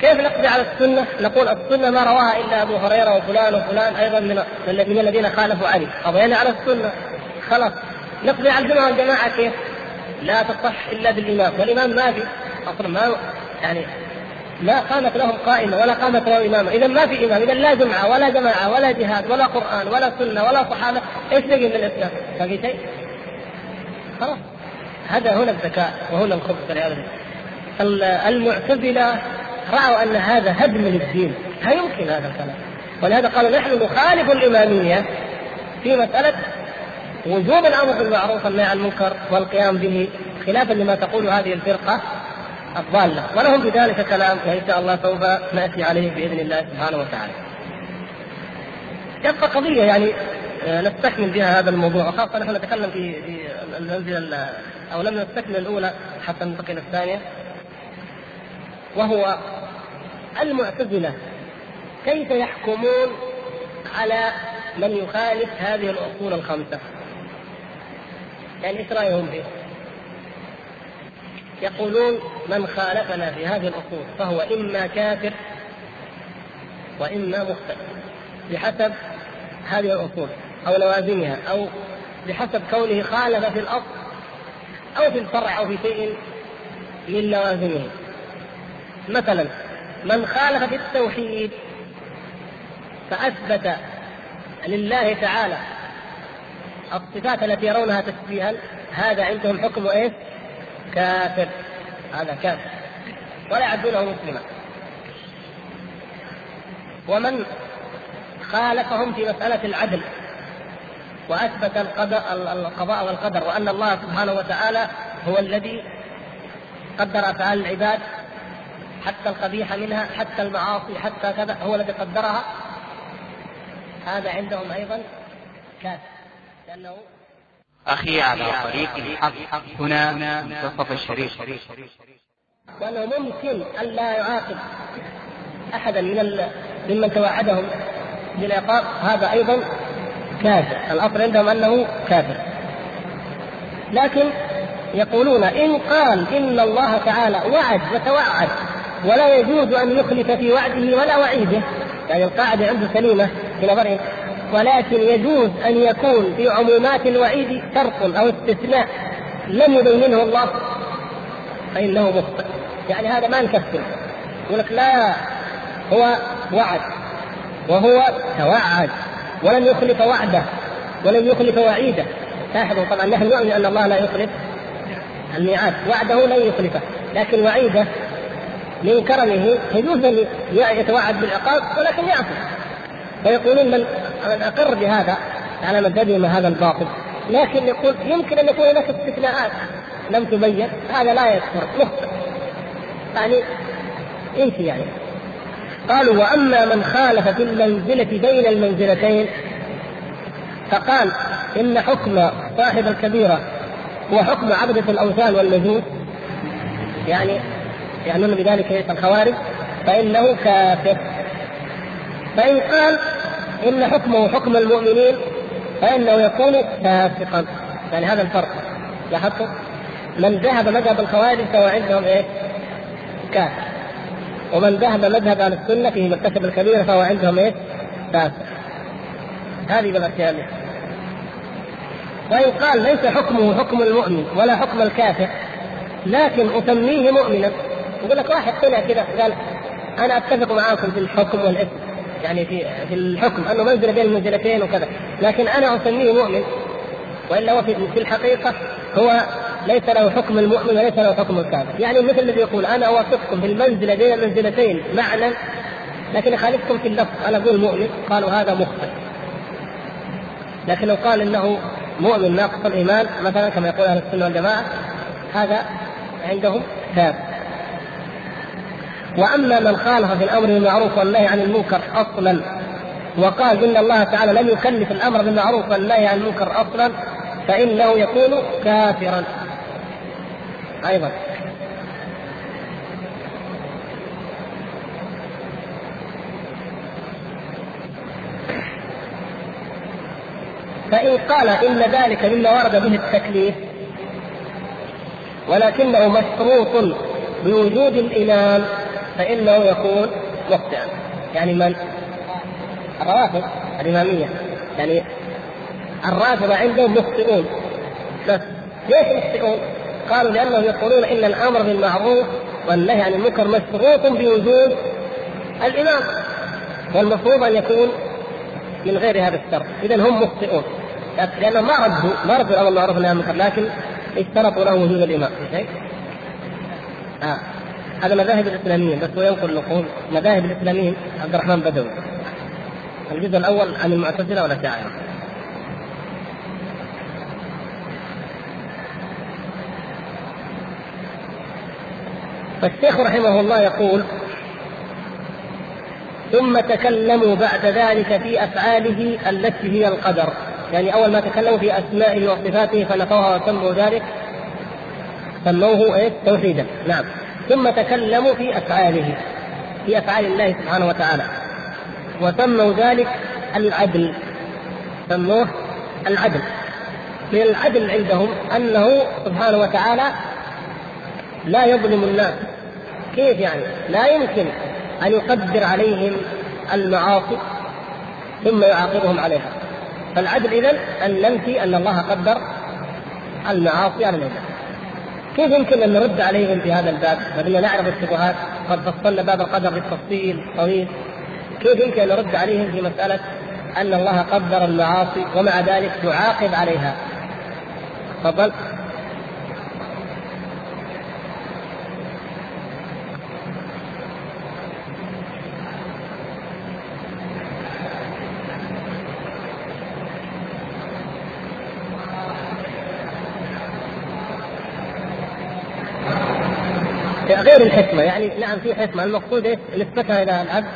كيف نقضي على السنة؟ نقول السنة ما رواها إلا أبو هريرة وفلان وفلان أيضا من من الذين خالفوا علي، قضينا على السنة خلاص. نقضي على الجماعة والجماعة كيف؟ لا تصح إلا بالإمام، والإمام ما في أصلا، ما يعني لا قامت لهم قائمة ولا قامت لهم إمامة، إذا ما في إمام، إذا لا جمعة ولا جماعة ولا جهاد ولا قرآن ولا سنة ولا صحابة، إيش نجي من الإسلام؟ باقي شيء؟ خلاص، هذا هنا الذكاء وهنا الخبث. المعتزلة رأوا أن هذا هدم للدين، لا يمكن هذا الكلام، ولهذا قالوا نحن نخالف الإمامية في مسألة وجوب الأمر بالمعروف والنهي عن المنكر والقيام به، خلافا لما تقول هذه الفرقة الضالة، ولهم بذلك كلام وإن شاء الله سوف نأتي عليه بإذن الله سبحانه وتعالى. يبقى قضية يعني نستكمل بها هذا الموضوع، وخاصة نحن نتكلم في المنزلة أو لم نستكمل الأولى حتى ننتقل الثانية، وهو المعتزلة كيف يحكمون على من يخالف هذه الأصول الخمسة، يعني إيش رأيهم فيه؟ يقولون من خالفنا في هذه الأصول فهو إما كافر وإما مختلف بحسب هذه الأصول أو لوازمها، أو بحسب كونه خالف في الأصل أو في الفرع أو في شيء من لوازمه. مثلا من خالف في التوحيد فأثبت لله تعالى الصفات التي يرونها تشبيها، هذا عندهم حكم إيه؟ كافر، هذا كافر ولا يعدونه مسلما. ومن خالفهم في مسألة العدل وأثبت القضاء والقدر، وأن الله سبحانه وتعالى هو الذي قدر أفعال العباد حتى القبيح منها حتى المعاصي حتى كذا هو الذي قدرها، هذا عندهم أيضا كافر لأنه أخي على طريق الحق هنا منتصف الشريف، وأنه ممكن ألا يعاقب أحدا من ممن توعدهم بالعقاب، هذا أيضا كافر، الأصل عندهم أنه كافر. لكن يقولون إن قال إن الله تعالى وعد وتوعد ولا يجوز أن يخلف في وعده ولا وعيده، يعني القاعدة عنده سليمة في نظره، ولكن يجوز أن يكون في عمومات الوعيد شرط أو استثناء لم يبينه الله فإنه مخطئ. يعني هذا ما نكفر، يقول لك لا هو وعد وهو توعد ولم يخلف وعده ولم يخلف وعيده. لاحظوا طبعا نحن نؤمن أن الله لا يخلف الميعاد، وعده لن يخلفه، لكن وعيده من كرمه يجوز أن يتوعد بالعقاب ولكن يعفو. فيقولون من أقر بهذا على مذهبهم هذا الباطل، لكن يقول يمكن أن يكون هناك استثناءات لم تبين، هذا لا يكفر مخطئ. يعني امشي يعني. قالوا وأما من خالف في المنزلة بين المنزلتين فقال إن حكم صاحب الكبيرة هو حكم عبدة الأوثان والمجوس، يعني يعنون بذلك الخوارج، فإنه كافر. فإن قال إن حكمه حكم المؤمنين فإنه يكون فاسقا. يعني هذا الفرق لاحظتم، من ذهب مذهب الخوارج فهو عندهم إيه؟ كافر. ومن ذهب مذهب أهل السنة فيه مرتكب الكبيرة فهو عندهم إيه؟ فاسق. هذه بالأشياء. وإن قال ليس حكمه حكم المؤمن ولا حكم الكافر لكن أسميه مؤمنا، يقول لك واحد طلع كده قال أنا أتفق معاكم في الحكم والإثم، يعني في في الحكم أنه منزل بين المنزلتين وكذا، لكن أنا أسميه مؤمن، وإلا هو في الحقيقة هو ليس له حكم المؤمن وليس له حكم الكافر. يعني مثل الذي يقول أنا أوافقكم في المنزلة بين المنزلتين معنى لكن أخالفكم في اللفظ، أنا أقول مؤمن، قالوا هذا مخطئ. لكن لو قال إنه مؤمن ناقص الإيمان مثلا كما يقول أهل السنة والجماعة، هذا عندهم كافر. وأما من خالف في الأمر بالمعروف والنهي عن المنكر أصلا وقال إن الله تعالى لم يكلف الأمر بالمعروف والنهي عن المنكر أصلا فإنه يكون كافرا أيضا. فإن قال إن ذلك مما ورد به التكليف ولكنه مشروط بوجود الإمام فإنه يكون مخطئا. يعني من الرافض الإمامية، يعني الرافضة عندهم مخطئون. ليش مخطئون؟ قالوا لأنهم يقولون إن الأمر بالمعروف والنهي عن المنكر مشروط بوجود الإمام، والمفروض أن يكون من غير هذا الشرط. إذن هم مخطئون لأنهم ما ردوا ما ردوا الأمر بالمعروف والنهي عن المنكر، لكن اشترطوا له وجود الإمام. آه. هذا مذاهب الإسلاميين، بس هو ينقل نقول مذاهب الإسلاميين عبد الرحمن بدوي، الجزء الأول عن المعتزلة والأشاعرة. فالشيخ رحمه الله يقول ثم تكلموا بعد ذلك في أفعاله التي هي القدر. يعني أول ما تكلموا في أسمائه وصفاته فنفوها وسموا ذلك سموه إيه؟ توحيدا. نعم. ثم تكلموا في أفعاله، في أفعال الله سبحانه وتعالى، وسموا ذلك العدل، سموه العدل. من العدل عندهم أنه سبحانه وتعالى لا يظلم الناس. كيف يعني؟ لا يمكن أن يقدر عليهم المعاصي ثم يعاقبهم عليها. فالعدل إذن أن ننفي أن الله قدر المعاصي على العباد. كيف يمكن أن نرد عليهم في هذا الباب؟ بدنا نعرف الشبهات، قد فصلنا باب القدر بالتفصيل طويل. كيف يمكن أن نرد عليهم في مسألة أن الله قدر المعاصي ومع ذلك يعاقب عليها؟ تفضل. غير الحكمة، يعني نعم في حكمة، المقصود إيه؟ نسبتها إلى العبد.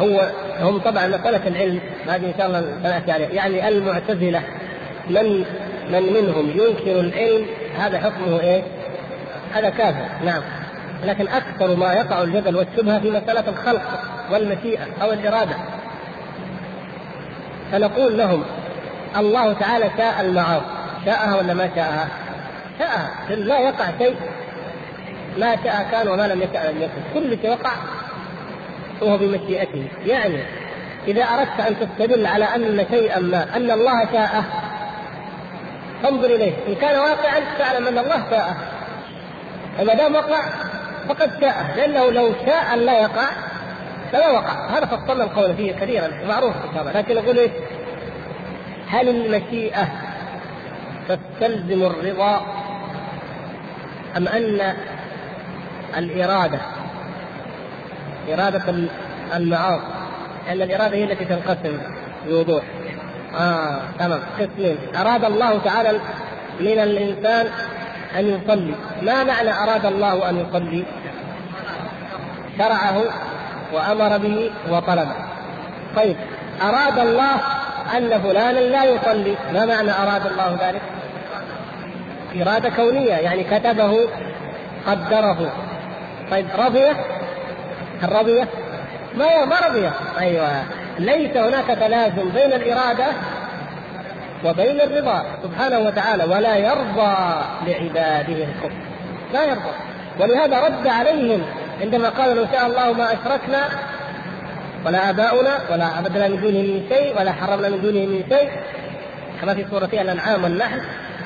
هو هم طبعا مسألة العلم هذه إن شاء الله نأتي عليها. يعني المعتزلة من من منهم ينكر العلم هذا حكمه إيه؟ هذا كافر. نعم. لكن أكثر ما يقع الجدل والشبهة في مسألة الخلق والمشيئة أو الإرادة. فنقول لهم الله تعالى شاء المعاصي، شاءها ولا ما شاءها؟ شاءها، لا يقع شيء ما شاء كان وما لم يشاء لم يكن، كل شيء وقع وهو بمشيئته. يعني إذا أردت أن تستدل على أن شيئا ما أن الله شاءه فانظر إليه، إن كان واقعا تعلم أن الله شاءه، إذا دام وقع فقد شاءه، لأنه لو شاء لا يقع فلا وقع. هذا فصلنا القول فيه كثيرا معروف كتابة. لكن أقول لك هل المشيئة تستلزم الرضا أم أن الإرادة إرادة المعاصي، أن الإرادة هي التي تنقسم بوضوح آه تمام قسمين. أراد الله تعالى من الإنسان أن يصلي، ما معنى أراد الله أن يصلي؟ شرعه وأمر به وطلبه. طيب أراد الله أن فلانا لا يصلي، ما معنى أراد الله ذلك؟ إرادة كونية، يعني كتبه قدره. طيب رضيه، الرضيه ما ما رضيه، أيوة ليس هناك تلازم بين الإرادة وبين الرضا سبحانه وتعالى، ولا يرضى لعباده الكفر، لا يرضى. ولهذا رد عليهم عندما قالوا لو شاء الله ما أشركنا ولا آباؤنا ولا عبدنا من دونه من شيء ولا حرمنا من دونه من شيء، كما في سورة الأنعام والنحل.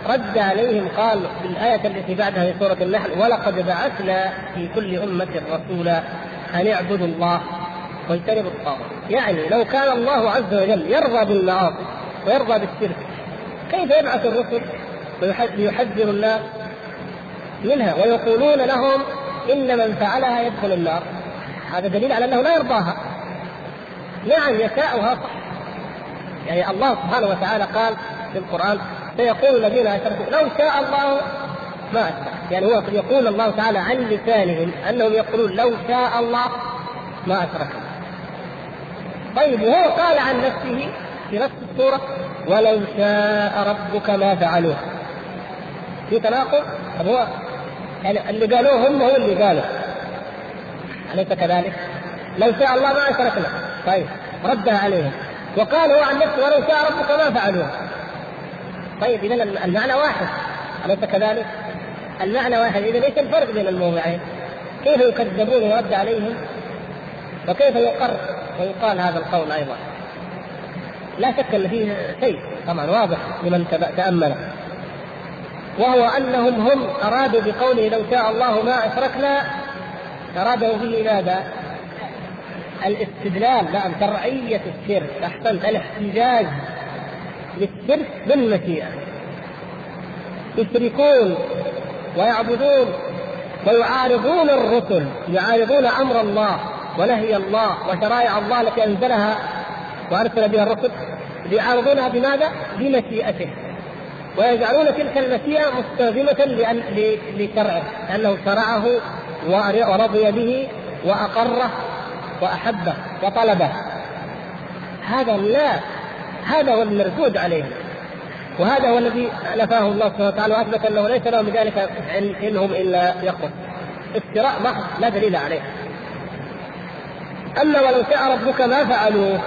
رد عليهم قال في الآية التي بعدها في سورة النحل ولقد بعثنا في كل أمة رسولا أن اعبدوا الله واجتنبوا الطاغوت. يعني لو كان الله عز وجل يرضى بالمعاصي ويرضى بالشرك كيف يبعث الرسل ويحذر الناس منها ويقولون لهم إن من فعلها يدخل النار؟ هذا دليل على أنه لا يرضاها. نعم يشاؤها صح، يعني الله سبحانه وتعالى قال في القرآن سيقول الذين أشركوا لو شاء الله ما أشرك، يعني هو يقول الله تعالى عن لسانهم أنهم يقولون لو شاء الله ما أشرك. طيب وهو قال عن نفسه في نفس السورة ولو شاء ربك ما فعلوه، في تناقض. هو يعني اللي قالوه هم هو اللي قالوا، أليس كذلك؟ لو شاء الله ما أشركنا، طيب ردها عليهم، وقال هو عن نفسه ولو شاء ربك ما فعلوه. طيب إذن المعنى واحد، أليس كذلك؟ المعنى واحد، إذن ليس الفرق بين الموضعين؟ كيف يكذبون ويرد عليهم وكيف يقر ويقال هذا القول؟ أيضا لا شك أن فيه شيء طبعا واضح لمن تأمله، وهو أنهم هم أرادوا بقوله لو شاء الله ما أشركنا، أرادوا فيه ماذا؟ الاستدلال، نعم شرعية الشرك، أحسنت، الاحتجاج للشرك بالمشيئة. يشركون ويعبدون ويعارضون الرسل، يعارضون أمر الله ونهي الله وشرائع الله التي أنزلها وأرسل بها الرسل، يعارضونها بماذا؟ بمشيئته، ويجعلون تلك المشيئة مستلزمة لشرعه، لأنه شرعه ورضي به وأقره وأحبه وطلبه. هذا لا، هذا هو المردود عليه، وهذا هو الذي ألفاه الله سبحانه وتعالى وأثبت أنه ليس لهم بذلك علمهم إلا يقصد افتراء محض لا دليل عليه. أما ولو شاء ربك ما فعلوه،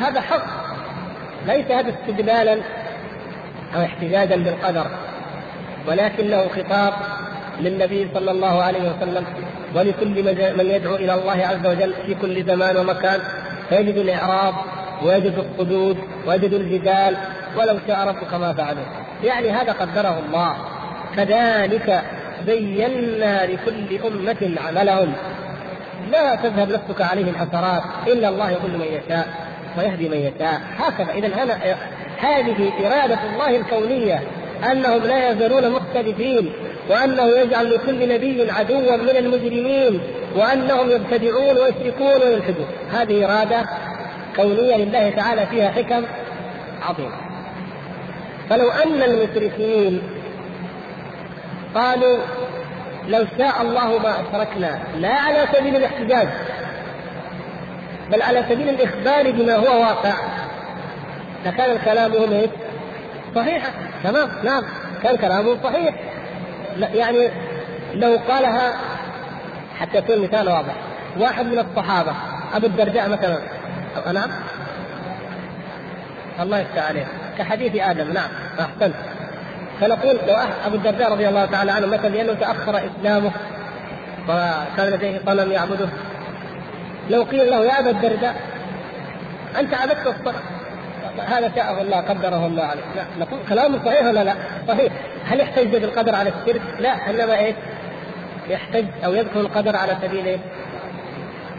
هذا حق، ليس هذا استدلالا أو احتجاجا بالقدر، ولكنه خطاب للنبي صلى الله عليه وسلم ولكل من يدعو إلى الله عز وجل في كل زمان ومكان، فيجد الإعراب ويجد الصدود ويجد الجدال ولو شاء ربك ما فعلوه، يعني هذا قدره الله. كذلك زينا لكل أمة عملهم لا تذهب نفسك عليهم حسرات إلا الله يضل من يشاء ويهدي من يشاء، هكذا. إذن هذه إرادة الله الكونية، أنهم لا يزالون مختلفين، وأنه يجعل لكل نبي عدوا من المجرمين، وأنهم يبتدعون ويشركون ويلحدون. هذه إرادة كونية لله تعالى فيها حكم عظيمة. فلو أن المشركين قالوا لو شاء الله ما أشركنا، لا على سبيل الاحتجاج بل على سبيل الإخبار بما هو واقع، لكان كلامهم إيه؟ صحيحا، تمام، نعم كان كلامهم صحيح. يعني لو قالها حتى يكون مثال واضح، واحد من الصحابة أبو الدرداء مثلا، أو أنا الله يفتح عليه كحديث آدم. نعم أحسنت. فنقول لو أبو الدرداء رضي الله تعالى عنه مثلا لأنه تأخر إسلامه وكان لديه صنم يعبده، لو قيل له يا أبا الدرداء أنت عبدت الصنم هذا شاءه الله قدره الله عليه، نقول كلام صحيح ولا لا؟ صحيح. هل يحتج بالقدر على الشرك؟ لا، إنما إيه يحتج أو يذكر القدر على سبيل إيه؟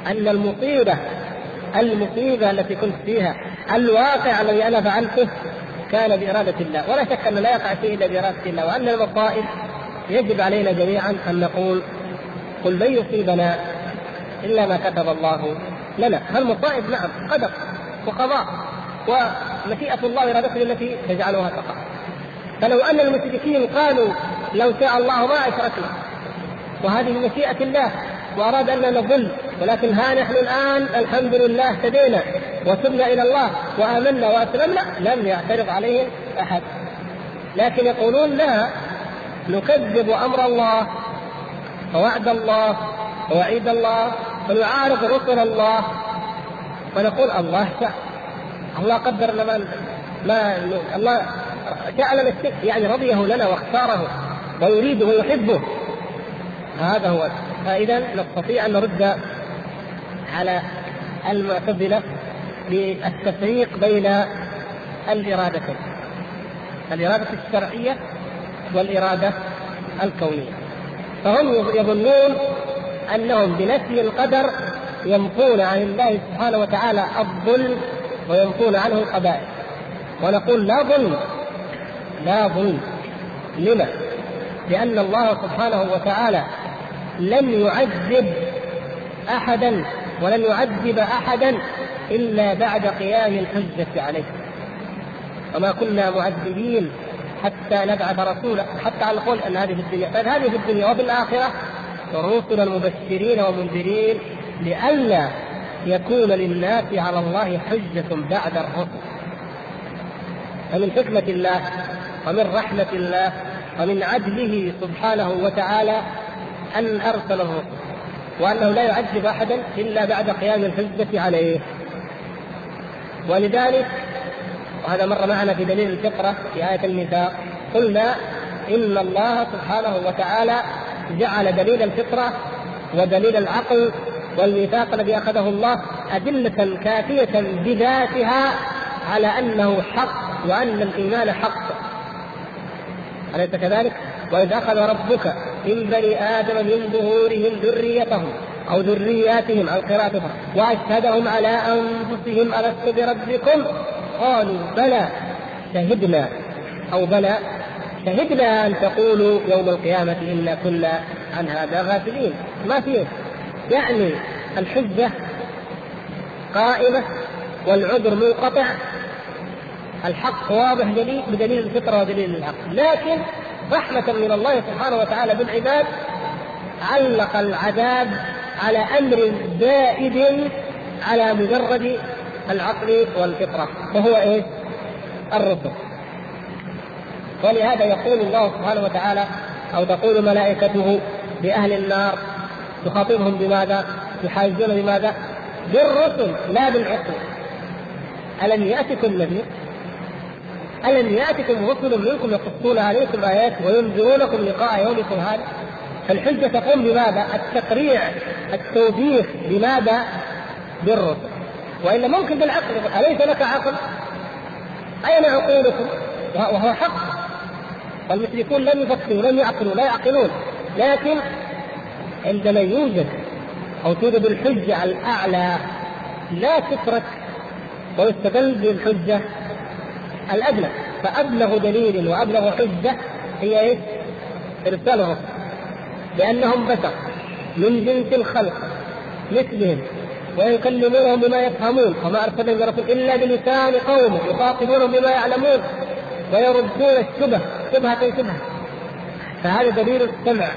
أن المصيبة المصيبة التي كنت فيها، الواقع الذي أنا فعلته كان بإرادة الله، ولا شك أن لا يقع فيه إلا بإرادة الله، وأن المصائب يجب علينا جميعا أن نقول قل لن يصيبنا إلا ما كتب الله لنا. المصائب نعم قدر وقضاء ومشيئة الله وإرادته التي تجعلها تقع. فلو أن المشركين قالوا لو شاء الله ما أشركنا وهذه مشيئة الله وأراد أن نضل، ولكن ها نحن الآن الحمد لله اهتدينا وتبنا إلى الله وآمنا وأسلمنا، لم يعترض عليهم أحد. لكن يقولون لا، نكذب أمر الله ووعد الله ووعيد الله ونعارض رسل الله ونقول الله شاء، الله قدر لنا، ما الله شاء لنا الشيء، يعني رضيه لنا واختاره ويريده ويحبه. هذا هو. فإذا نستطيع أن نرد على المعتزلة بالتفريق بين الإرادتين، الإرادة الشرعية والإرادة الكونية. فهم يظنون أنهم بنفي القدر ينفون عن الله سبحانه وتعالى الظلم وينفون عنه القبائل، ونقول لا ظلم، لا ظلم. لما؟ لأن الله سبحانه وتعالى لن يعذب أحدا ولن يعذب أحدا إلا بعد قيام الحجة عليه، وما كنا معذبين حتى نبعث رسولا، حتى على القول أن هذه في الدنيا، فهذه في الدنيا وفي الآخرة رسلا مبشرين ومنذرين لئلا يكون للناس على الله حجة بعد الرسل. فمن حكمة الله ومن رحمة الله ومن عدله سبحانه وتعالى أن أرسل الرسل، وأنه لا يعذب أحدا إلا بعد قيام الحجة عليه. ولذلك وهذا مر معنا في دليل الفطرة في آية الميثاق، قلنا إن الله سبحانه وتعالى جعل دليل الفطرة ودليل العقل والميثاق الذي أخذه الله أدلة كافية بذاتها على أنه حق وأن الإيمان حق، أليس كذلك؟ وإذ أخذ ربك من بني آدم من ظهورهم ذريتهم أو ذرياتهم أو قراءتهم وأشهدهم على أنفسهم ألست بربكم قالوا بلى شهدنا أو بلى شهدنا أن تقولوا يوم القيامة إنا كنا عن هذا غافلين. ما فيه، يعني الحجة قائمة والعذر منقطع، الحق واضح بدليل الفطرة ودليل العقل. لكن رحمة من الله سبحانه وتعالى بالعباد علق العذاب على أمر زائد على مجرد العقل والفطرة، وهو إيه؟ الرسل. ولهذا يقول الله سبحانه وتعالى أو تقول ملائكته بأهل النار تخاطبهم بماذا؟ يحاجون بماذا؟ بالرسل لا بالعقل. ألم يأتكم نذير؟ ألم يأتكم رسل منكم يقصون عليكم آيات وينذرونكم لقاء يومكم هذا؟ فالحجة تقوم بماذا؟ التقريع التوبيخ بماذا؟ بالرسل. وإلا ممكن بالعقل، أليس لك عقل؟ أين عقولكم؟ وهو حق، والمشركون لم يفكروا لم يعقلوا لا يعقلون. لكن عندما يوجد أو توجد الحجة الأعلى لا تترك ويستدل بالحجة الأدنى، فأبلغ دليل وأبلغ حجة هي إيه؟ إرسالهم، لأنهم بشر من جنس الخلق مثلهم ويكلمونهم بما يفهمون، وما أرسلهم برسول إلا بلسان قومه يخاطبونهم بما يعلمون ويردون الشبه شبهة شبهة. فهذا دليل السمع،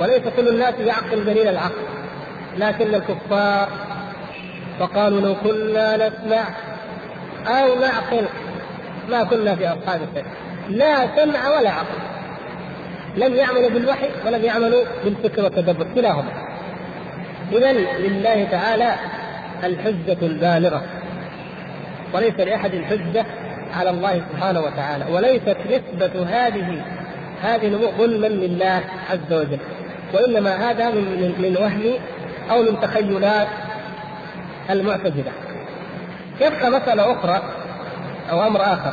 وليس كل الناس يعقل دليل العقل، لكن الكفار فقالوا لو كنا نسمع أو نعقل ما كنا في أصحاب السبت. لا سمع ولا عقل، لم يعملوا بالوحي ولم يعملوا بالفكر والتدبر كلاهما. إذن لله تعالى الحجة البالغة. وليس لأحد حجة على الله سبحانه وتعالى، وليست نسبة هذه هذه ظلما لله عز وجل، وإنما هذا من, من وهم أو من تخيلات المعتزلة. يبقى مسألة أخرى أو أمر آخر،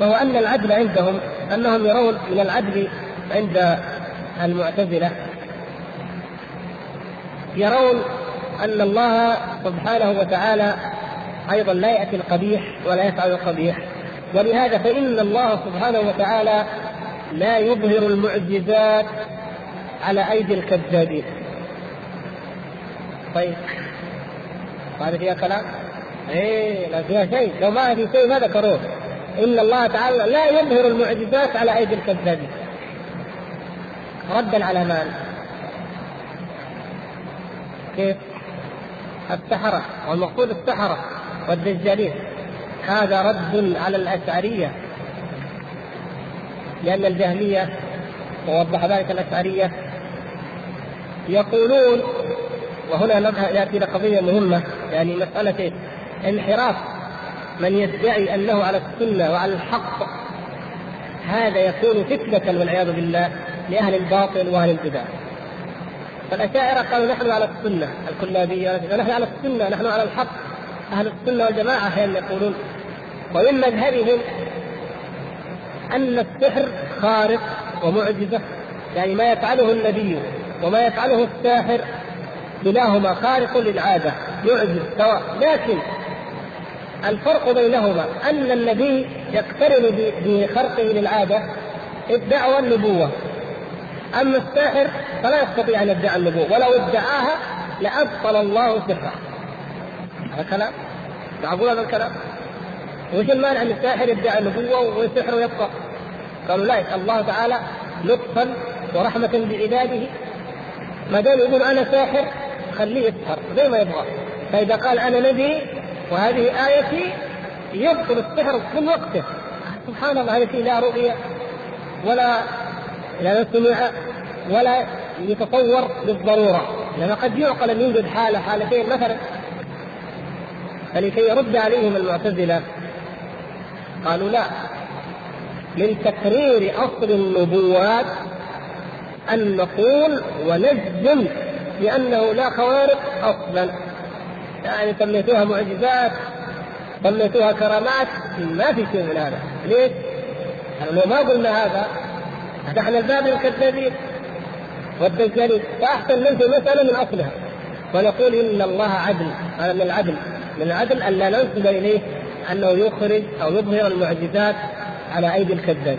وهو أن العدل عندهم، أنهم يرون من العدل عند المعتزلة يرون أن الله سبحانه وتعالى أيضا لا يأتي القبيح ولا يفعل القبيح، ولهذا فإن الله سبحانه وتعالى لا يظهر المعجزات على أيدي الكذابين. طيب هذا فيها كلام؟ إيه لا فيها شيء، لو ما في شيء ما ذكروه. إن الله تعالى لا يظهر المعجزات على أيدي الكذابين ردا على مال كيف السحرة، والمقصود السحرة والدجالين، هذا رد على الأشعرية، لأن الجهمية ووضح ذلك الأشعرية يقولون، وهنا نأتي لقضية مهمة يعني مسألة انحراف من يدعي أنه على السنة وعلى الحق، هذا يكون فتنة والعياذ بالله لأهل الباطل وأهل البدع. فالأشاعرة قالوا نحن على السنة، الكلابية نحن على السنة، نحن على الحق، أهل السنة والجماعة هم يقولون. ومن مذهبهم أن السحر خارق ومعجزة، يعني ما يفعله النبي وما يفعله الساحر كلاهما خارق للعادة يعجز سواء، لكن الفرق بينهما أن النبي يقترن بخرقه للعادة ادعوى النبوة، أما الساحر فلا يستطيع أن يدعي النبوة، ولو ادعاها لأبطل الله سحره. هذا كلام معقول؟ هذا الكلام وش المانع أن الساحر يدعي النبوة وسحره يبقى؟ قالوا لا، الله تعالى لطفا ورحمة بعباده ما دام يقول أنا ساحر خليه يسحر زي ما يبغى، فإذا قال أنا نبي وهذه آيتي يبطل السحر كل وقته. سبحان الله، هذه لا رؤية ولا لا نسمع ولا يتطور بالضرورة، لأن قد يعقل أن يوجد حالة حالتين مثلا. فلكي يرد عليهم المعتزلة قالوا لا، من تكرير أصل النبوات أن نقول ونجزم لأنه لا خوارق أصلا، يعني سميتوها معجزات سميتوها كرامات ما في شيء من هذا. ليش؟ لو ما قلنا هذا فتحنا الباب للكذابين والدجالين، فأحسن ننفي المسألة من أصلها ونقول إن الله عدل. هذا من العدل، من العدل أن لا ننسب إليه أنه يخرج أو يظهر المعجزات على أيدي الكذاب.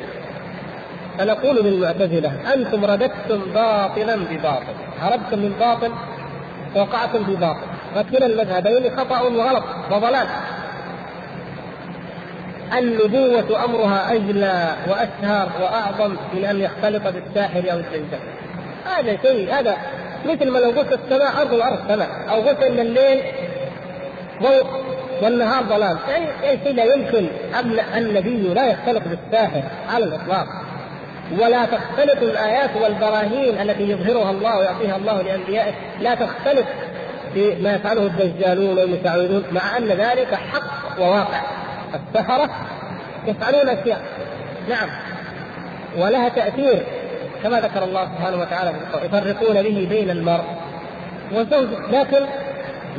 فنقول للمعتزلة أنتم رددتم باطلا بباطل، هربتم من باطل وقعتم بباطل، فكلا المذهبين خطأ وغلط وضلال. النبوة أمرها أجلى وأشهر وأعظم من أن يختلط بالساحر أو الدجال. هذا شيء، هذا مثل ما لو قلت السماء أرض والأرض سماء، أو قلت أن الليل ضوء والنهار ظلام، أي شيء لا يمكن. أما النبي لا يختلط بالساحر على الإطلاق، ولا تختلط الآيات والبراهين التي يظهرها الله ويعطيها الله لأنبيائه، لا تختلط بما يفعله الدجالون والمتعوذون، مع أن ذلك حق وواقع. السحرة يفعلون أشياء نعم ولها تأثير كما ذكر الله سبحانه وتعالى، يفرقون به بين المرء وزوجه، لكن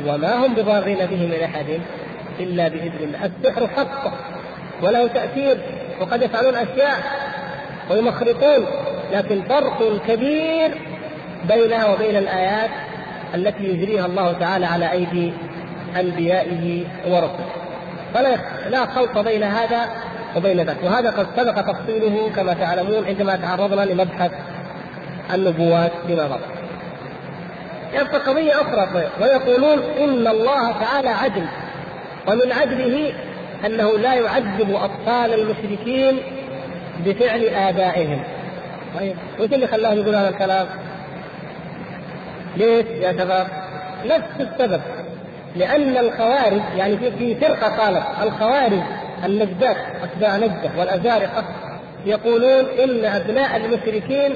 وما هم بضارين به من أحد إلا بإذن الله. السحر حق وله تأثير، وقد يفعلون أشياء ويمخرطون، لكن فرق كبير بينها وبين الآيات التي يجريها الله تعالى على أيدي أنبيائه ورسله، فلا لا خلط بين هذا وبين ذاك. وهذا قد سبق تفصيله كما تعلمون عندما تعرضنا لمبحث النبوات بما مضى. يبقى قضية أخرى، ويقولون إن الله تعالى عدل، ومن عدله أنه لا يعذب أطفال المشركين بفعل آبائهم. طيب وش اللي خلاهم يقولوا هذا الكلام؟ ليش يا شباب؟ نفس السبب، لأن الخوارج يعني في فرقة قالت الخوارج النجدات أتباع نجدة والأزارقة يقولون إن أبناء المشركين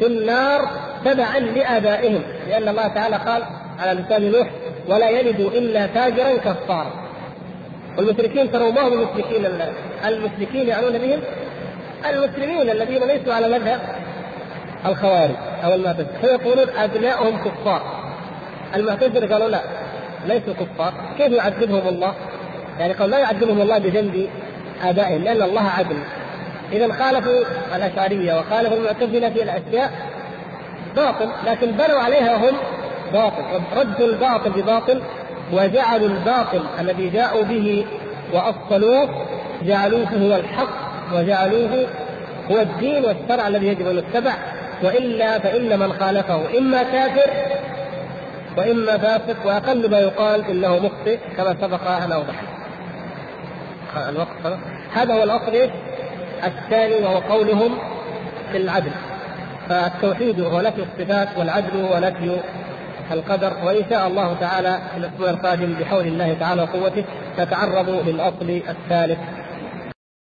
في النار تبعا لآبائهم، لأن الله تعالى قال على لسان نوح ولا يلد إلا فاجرا كفارا. والمشركين تروا ما هم المشركين الآن، المشركين يعنون بهم المسلمين الذين ليسوا على مذهب الخوارج أو المعتزلة، فيقولون أبناؤهم كفار. المعتزلة قالوا لا، ليسوا كفار، كيف يعذبهم الله؟ يعني قالوا لا يعذبهم الله بجنب آبائهم لأن الله عدل. إذا خالفوا الأشعرية وخالفوا المعتزلة في الأشياء باطل، لكن بنوا عليها هم باطل، ردوا الباطل بباطل، وجعلوا الباطل الذي جاءوا به وأصلوه جعلوه هو الحق، وجعلوه هو الدين والشرع الذي يجب أن يتبع، وإلا فإن من خالفه إما كافر وإما فاسق، وأقل ما يقال إنه مخطئ كما سبق أن أوضح. الوقت هذا هو الأصل الثاني وهو قولهم في العدل. فالتوحيد هو نفي الصفات، والعدل هو نفي القدر. وإن شاء الله تعالى في الأسبوع القادم بحول الله تعالى وقوته نتعرض للأصل الثالث